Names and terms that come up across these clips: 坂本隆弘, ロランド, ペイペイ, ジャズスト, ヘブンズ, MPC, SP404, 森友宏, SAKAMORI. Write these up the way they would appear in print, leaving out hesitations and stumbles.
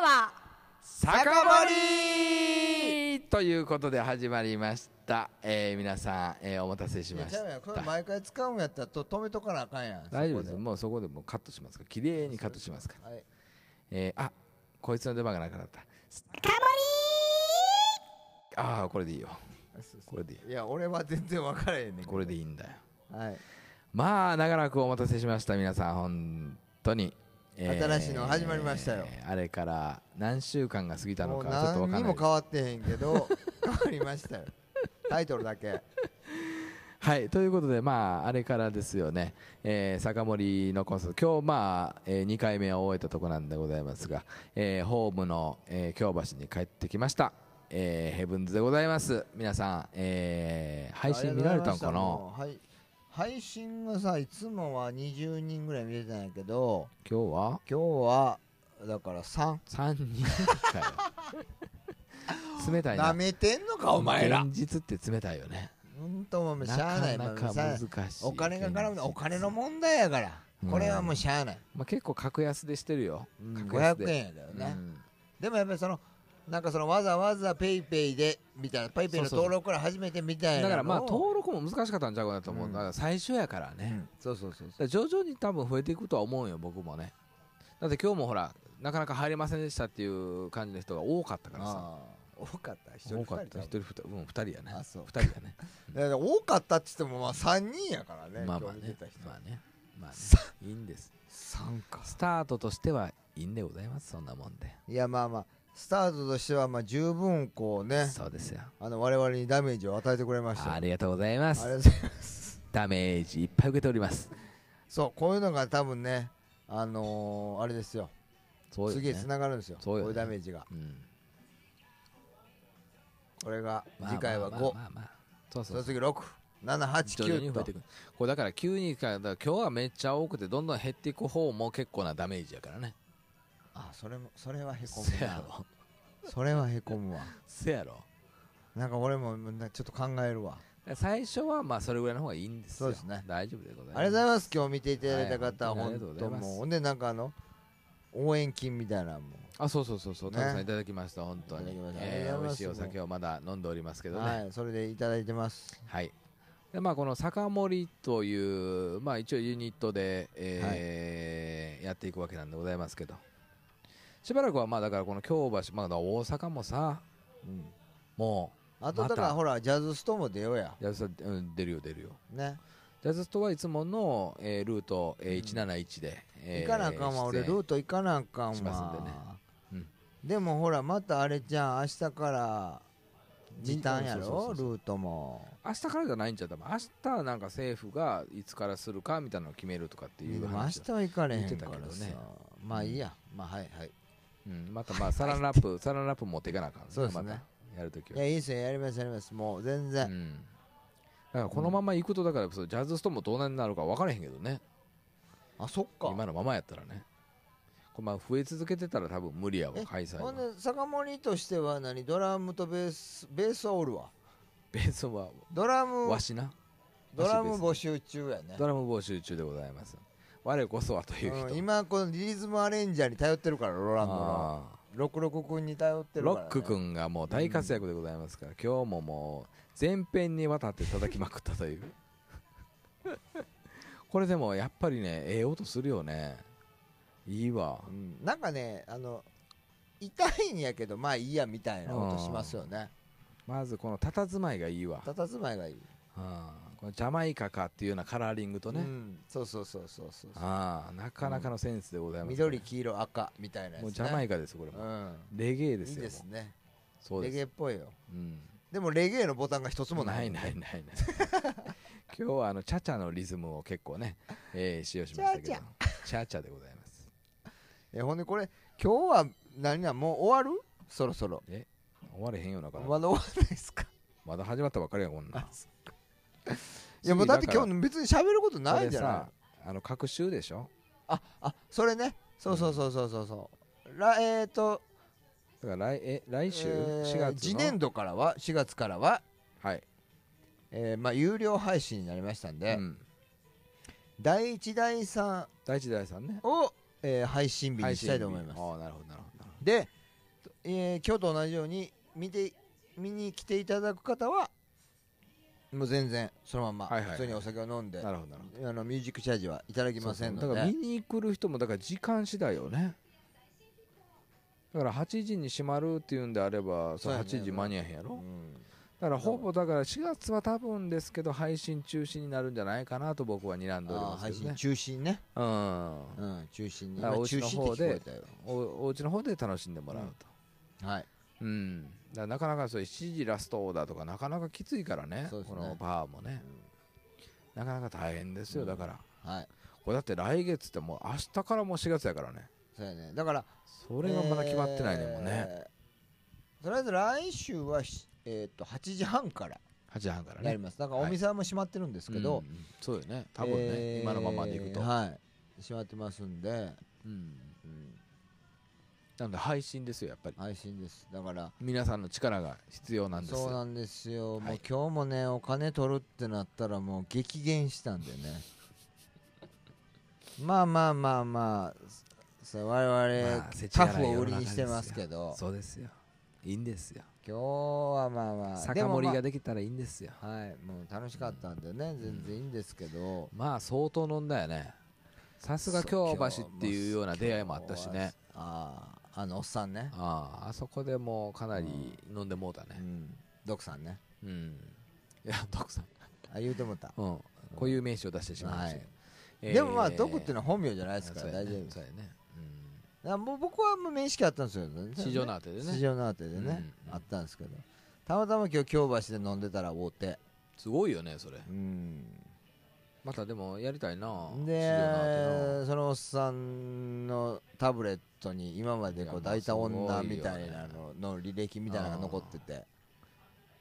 はSAKAMORIということで始まりました。皆さん、お待たせしました。これ毎回使うんやったら止めとかなあかんやん。大丈夫です。もうそこでもうカットしますから。綺麗にカットしますから。はい、あ、こいつの出番がなくなった。SAKAMORI。ああ、これでいいよ。これでいい。いや、俺は全然分からへんねん。これでいいんだよ。はい。まあ長らくお待たせしました皆さん本当に。新しいの始まりましたよ。あれから何週間が過ぎたのかちょっと分からない。何も変わってへんけど変わりましたよ。タイトルだけ。はいということでまああれからですよね。SAKAMORIのコンサート今日まあ2回目を終えたとこなんでございますが、ホームの京橋に帰ってきました。ヘブンズでございます。皆さん、配信見られたのかな。はい。配信がさいつもは20人ぐらい見れてないけど今日はだから3人だよ。冷たいな。なめてんのかお前ら。現実って冷たいよね。うんともうしゃあない。なかなか難しい。お金が絡むお金の問題やからこれはもうしゃあない。まあ結構格安でしてるよ。500円やだよね。でもやっぱりそのなんかそのわざわざペイペイでみたいなペイペイの登録から始めてみたいなだからまあ登録も難しかったんちゃうかなと思う、うん、だから最初やからね、うん、そう徐々に多分増えていくとは思うよ僕もね。だって今日もほらなかなか入れませんでしたっていう感じの人が多かったからさ。多かった1人2人うん2人やね。あそう2人やね。だから多かったっつってもまあ3人やからね。まあねいいんです。3かスタートとしてはいいんでございます。そんなもんでいやまあスタートとしてはまあ十分こうねそうですよ。我々にダメージを与えてくれました。ありがとうございます。ダメージいっぱい受けております。そうこういうのが多分ねあれですよ。次へつながるんですよこういうダメージが。これが次回は5その次6789とこれだから急に今日はめっちゃ多くてどんどん減っていく方も結構なダメージやからね。あ、それはへこむ。せやろ。それはへこむわ。せやろ。なんか俺もちょっと考えるわ。最初はまあそれぐらいの方がいいんですよ。そうですね。大丈夫でございます。ありがとうございます。今日見ていただいた方は本当もうほんでなんか応援金みたいなのも。あ、そうたくさんいただきました本当に。美味しいお酒をまだ飲んでおりますけどね。はい、それでいただいてます。はい。でまあこのSAKAMORIというまあ一応ユニットでやっていくわけなんでございますけど。しばらくはまあだからこの京橋まだ大阪もさ、うん、もうあとだからほらジャズストも出ようや。ジャズ出るよね。ジャズストはいつものルート171で行かなあかんわ。俺ルート行かなあかんわしますんでね、うん、でもほらまたあれじゃん明日から時短やろルートも。明日からじゃないんちゃう。明日なんか政府がいつからするかみたいなのを決めるとかっていう話明日は行かれへんからさ、ね、まあいいやまあはいはいまたまあサランラップ持っていかなあかん。そうですね。やるときは。いやいいですよやりますやりますもう全然。だからこのまま行くとだからジャズストもどうなるか分からへんけどね。あそっか。今のままやったらね。これまあ増え続けてたら多分無理やわ開催。ほんでSAKAMORIとしては何ドラムとベースはおるわ。ベースはドラムわしな。ドラム募集中やね。ドラム募集中でございます。我こそはという人、今このリズムアレンジャーに頼ってるからロランドの66君に頼ってるから、ね、ロック君がもう大活躍でございますから、今日ももう全編にわたって叩きまくったというこれでもやっぱりねええ音するよね。いいわ、うん、なんかね痛いんやけどまあいいやみたいな音しますよね。まずこの佇まいがいいわ。佇まいがいい。ジャマイカかっていうようなカラーリングとね、そうああなかなかのセンスでございます。緑黄色赤みたいなやつもうジャマイカです。これもレゲエですよ。いいですね。レゲエっぽいよ。でもレゲエのボタンが一つもないない。今日はチャチャのリズムを結構ね使用しましたけどチャチャでございます。ほんでこれ今日は何やもう終わるそろそろ。終われへんよな。まだ終わらないですか。まだ始まったばっかりやこんな。いやもうだって今日別に喋ることないじゃない。隔週でしょ。あそれねそうだから来週4月の次年度からは4月からははいまあ有料配信になりましたんで、第1第3ねを配信日にしたいと思います。ああなるほどなるほど。で、今日と同じように見に来ていただく方はもう全然そのまま普通にお酒を飲んでミュージックチャージはいただきませんので、だから見に来る人もだから時間次第よね。だから8時に閉まるっていうんであればその8時間に合えへんやろ、うん、だからほぼだから4月は多分ですけど配信中止になるんじゃないかなと僕は睨んでおりますけどね。配信中止ね、うん、うん、中止に、おうちの方で楽しんでもらうと、うん、はい、うん、だからなかなかそう7時ラストオーダーとかなかなかきついからね、このバーもね、うん、なかなか大変ですよ、だから、うん、はい、これだって来月ってもう明日からもう4月やからね。そうやね、だからそれがまだ決まってないねもね。とりあえず来週は8時半からやります。だからお店はもう閉まってるんですけど、そうよね多分ね、今のままでいくとはい閉まってますんで、なので配信ですよ、やっぱり配信です。だから皆さんの力が必要なんです。そうなんですよ、もう今日もねお金取るってなったらもう激減したんでね、まあまあまあまあ我々タフを売りにしてますけど、そうですよ、いいんですよ。今日はまあまあSAKAMORIができたらいいんですよ。はい、もう楽しかったんでね、全然いいんですけど、まあ相当飲んだよね。さすが京橋っていうような出会いもあったしね。ああ、あのおっさんね、あそこでもうかなり飲んでもうたね、ドクさんね、うん、いやドクさん言うてもた、うん、こういう名詞を出してしまいました。でもまあドクっていうのは本名じゃないですから大丈夫ですよね。もう僕はもう面識あったんですよ、市場のあてでね、市場のあてでねあったんですけど、たまたま今日京橋で飲んでたら大手すごいよねそれ。またでもやりたいな。でそのおっさんのタブレットに今まで抱いた女みたいなのの履歴みたいなのが残ってて、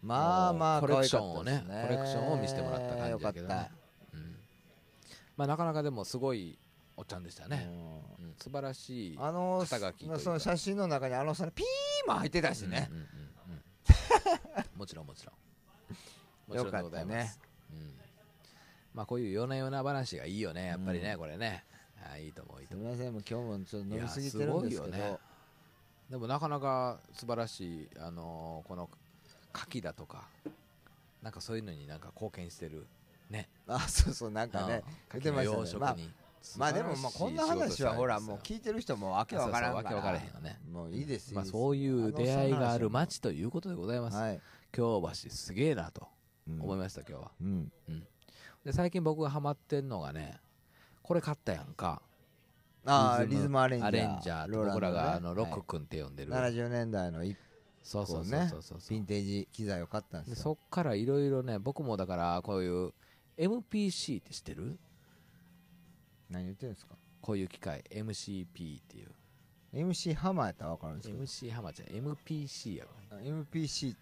まあまあコレクションをね、コレクションを見せてもらった感じだけど、まあなかなかでもすごいおっちゃんでしたね。素晴らしい肩書きというか、その写真の中にあのさピーも入ってたしね。もちろんもちろん。よかったね。まあこういう夜な夜な話がいいよねやっぱりね、これね。いいと思う。すみません、もう今日もちょっと飲みすぎてるんですけど。でもなかなか素晴らしいこの牡蠣だとかなんかそういうのになんか貢献してるね。あ、そうそう、なんかね牡蠣の養殖に。まあでもまあこんな話はほらもう聞いてる人もわけわからんからもういいですよ。そういう出会いがある街ということでございます。京橋すげえなと思いました今日は。で最近僕がハマってんのがね、これ買ったやんか、リズムアレンジャー、僕らがロック君って呼んでる70年代の一本ねヴィンテージ機材を買ったんですよ。そっからいろいろね、僕もだからこういう MPC って知ってる？何言ってるんですか？こういう機械 MCP っていう MC ハマーやったら分かるんですけど、 MC ハマーじゃ MPC やろ。 MPC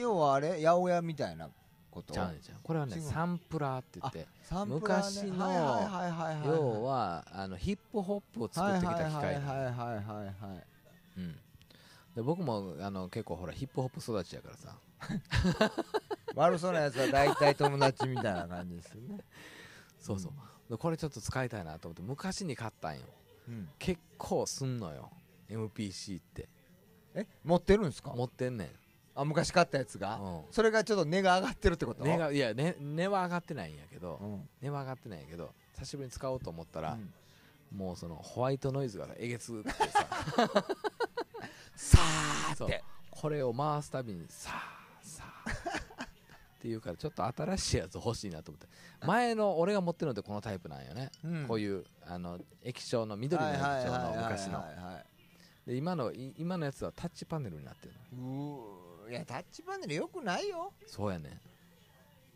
要はあれ八百屋みたいなこと？ちゃうじゃん、これはねサンプラーって言って昔の要はヒップホップを作ってきた機械。で僕も結構ほらヒップホップ育ちやからさ悪そうなやつは大体友達みたいな感じですよねそうそう、これちょっと使いたいなと思って昔に買ったんよ、うん、結構すんのよ MPC って。持ってるんですか？持ってんねん。あ、昔買ったやつが、うん、それがちょっと値が上がってるってこと？値が、いや、値は上がってないんやけど、うん、値は上がってないんやけど久しぶりに使おうと思ったら、うん、もうそのホワイトノイズがえげつってささーって、これを回すたびにさーさーっていうから、ちょっと新しいやつ欲しいなと思って、前の俺が持ってるのでこのタイプなんよね、うん、こういう液晶の緑の液晶の昔ので、今のやつはタッチパネルになってるの。いやタッチパネルよくないよ。そうやね、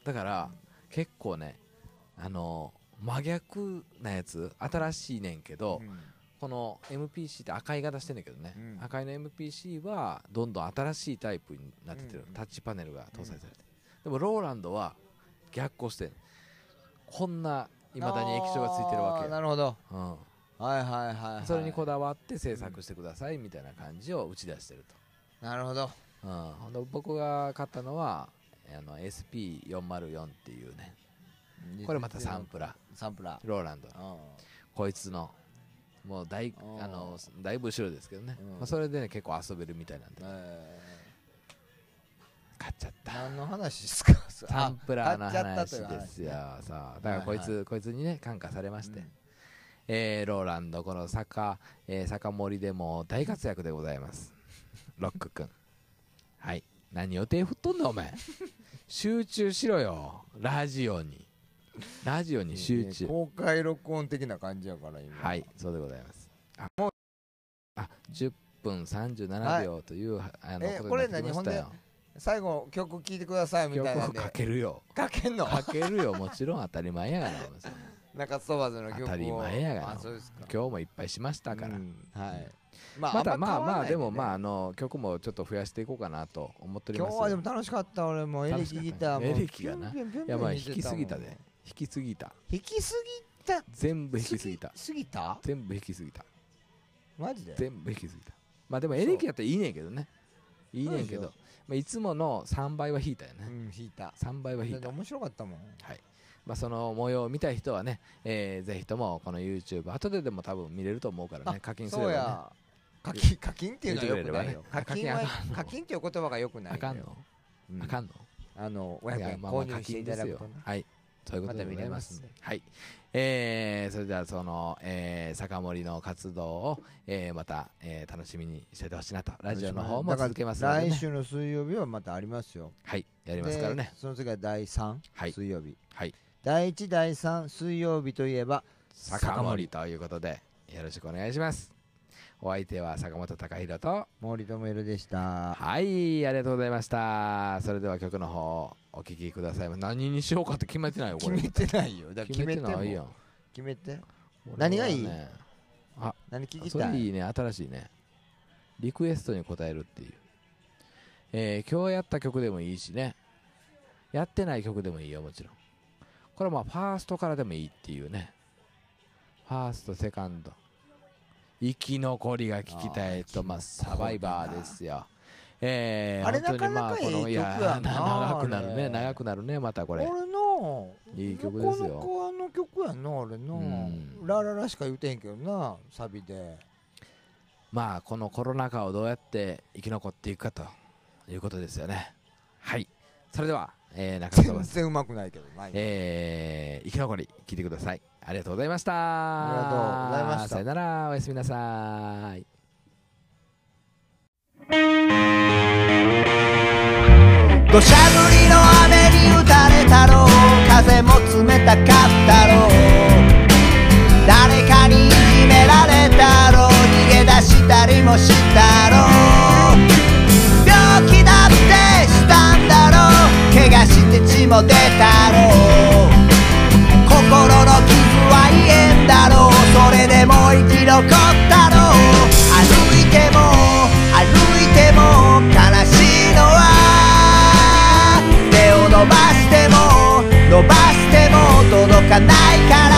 だから、うん、結構ね真逆なやつ新しいねんけど、うん、この MPC って赤い型してんだけどね、うん、赤いの MPC はどんどん新しいタイプになっててる、うん、タッチパネルが搭載されてる、うん、でもローランドは逆行してこんないまだに液晶がついてるわけ。なるほど、うん、はいはいはい、それにこだわって制作してくださいみたいな感じを打ち出してると。なるほど、うん、僕が買ったのはSP404 っていうね、これまたサンプラーローランド、こいつのもうだいぶ後ろですけどね、まあそれでね結構遊べるみたいなんで、買っちゃった。何の話ですか？サンプラーの話ですよ。だからこいつにね感化されまして、ローランド、このSAKAMORIでも大活躍でございます。ロック君、はい、何を手振っとんだお前。集中しろよ、ラジオに集中。公開録音的な感じやから今。はい、そうでございます。あ、もう10分37秒というこれ何、ほんで最後曲聴いてくださいみたいな。曲をかけるよ。かけんの？かけるよ、もちろん、当たり前やから中津飛ばずの曲を。当たり前やから今日もいっぱいしましたから。はい、またまあでも曲もちょっと増やしていこうかなと思っております。今日はでも楽しかった。俺もエレキギターもエレキがな、やばい、弾きすぎたで。弾きすぎた全部弾きすぎた。全部弾きすぎた。マジで全部弾きすぎた。まあでもエレキだったらいいねんけどね、いいねんけど、いつもの3倍は弾いたよね。弾いた、3倍は弾いた。面白かったもん。はい、まあその模様を見たい人はね、ぜひともこの YouTube 後ででも多分見れると思うからね、課金すればね。課金っていうのはよくないよ。課金っていう言葉がよくない。あかんの、あかんの。500円購入していただくと。はい、そういうことでございます。はい。それではそのSAKAMORIの活動をまた楽しみにしててほしいなと。ラジオの方も続けますのでね。来週の水曜日はまたありますよ。はい、やりますからね。その次は第3水曜日。はい。第1、第3水曜日といえばSAKAMORIということでよろしくお願いします。お相手は坂本隆弘と森友宏でした。はい、ありがとうございました。それでは曲の方お聴きください。何にしようかって決めてないよ。これ決めてないよ。決めてないよ。決めて何がいい？あ、何聴きたい？それいいね、新しいね。リクエストに応えるっていう、今日やった曲でもいいしね、やってない曲でもいいよ。もちろんこれはまあファーストからでもいいっていうね。ファースト、セカンド、生き残りが聞きたいと、まあサバイバーですよ。あれなかなかいい曲やな。長くなるね、長くなるね。またこれいい曲ですよ。この曲やな、俺のラララしか言うてへんけどな、サビで。まあこのコロナ禍をどうやって生き残っていくかということですよね。はい、それでは中澤さん、全然うまくないけどない。生き残り聞いてください。ありがとうございました。ありがとうございました。さよなら、おやすみなさい。土砂降りの雨に打たれたろう、風も冷たかったろう、誰かにいじめられたろう、逃げ出したりもしたろう、病気だってしたんだろう、怪我して血も出たろう、心の傷は言えんだろう、それでも生き残ったろう。歩いても悲しいのは、手を伸ばしても伸ばしても届かないから。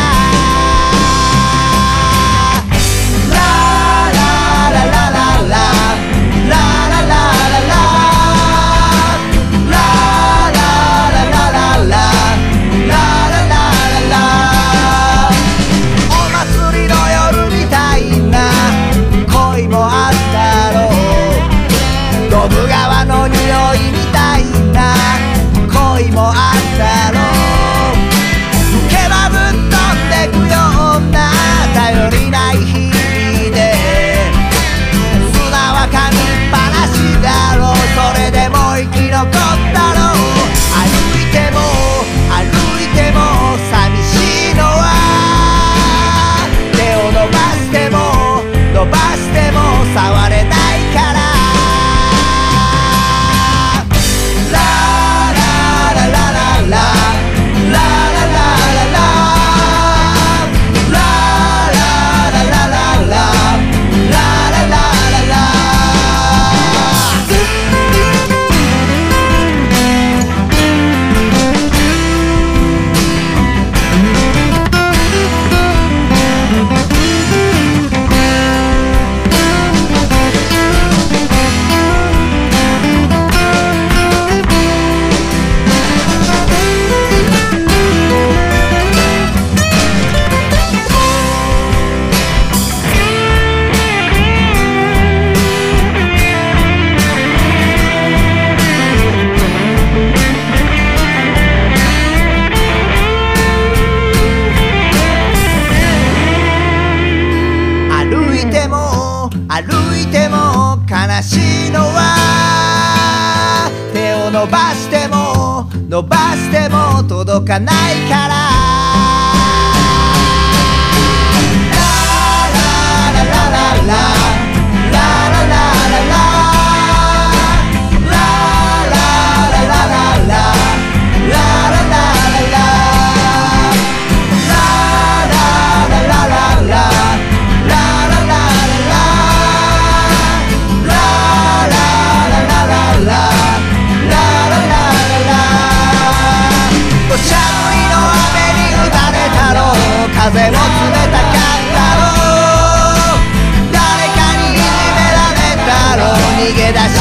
恋もあったろう、ケバブっと歩いても悲しいのは手を伸ばしても伸ばしても届かないからララララララ風も冷たかったろう、誰かにいじめられたろう、逃げ出し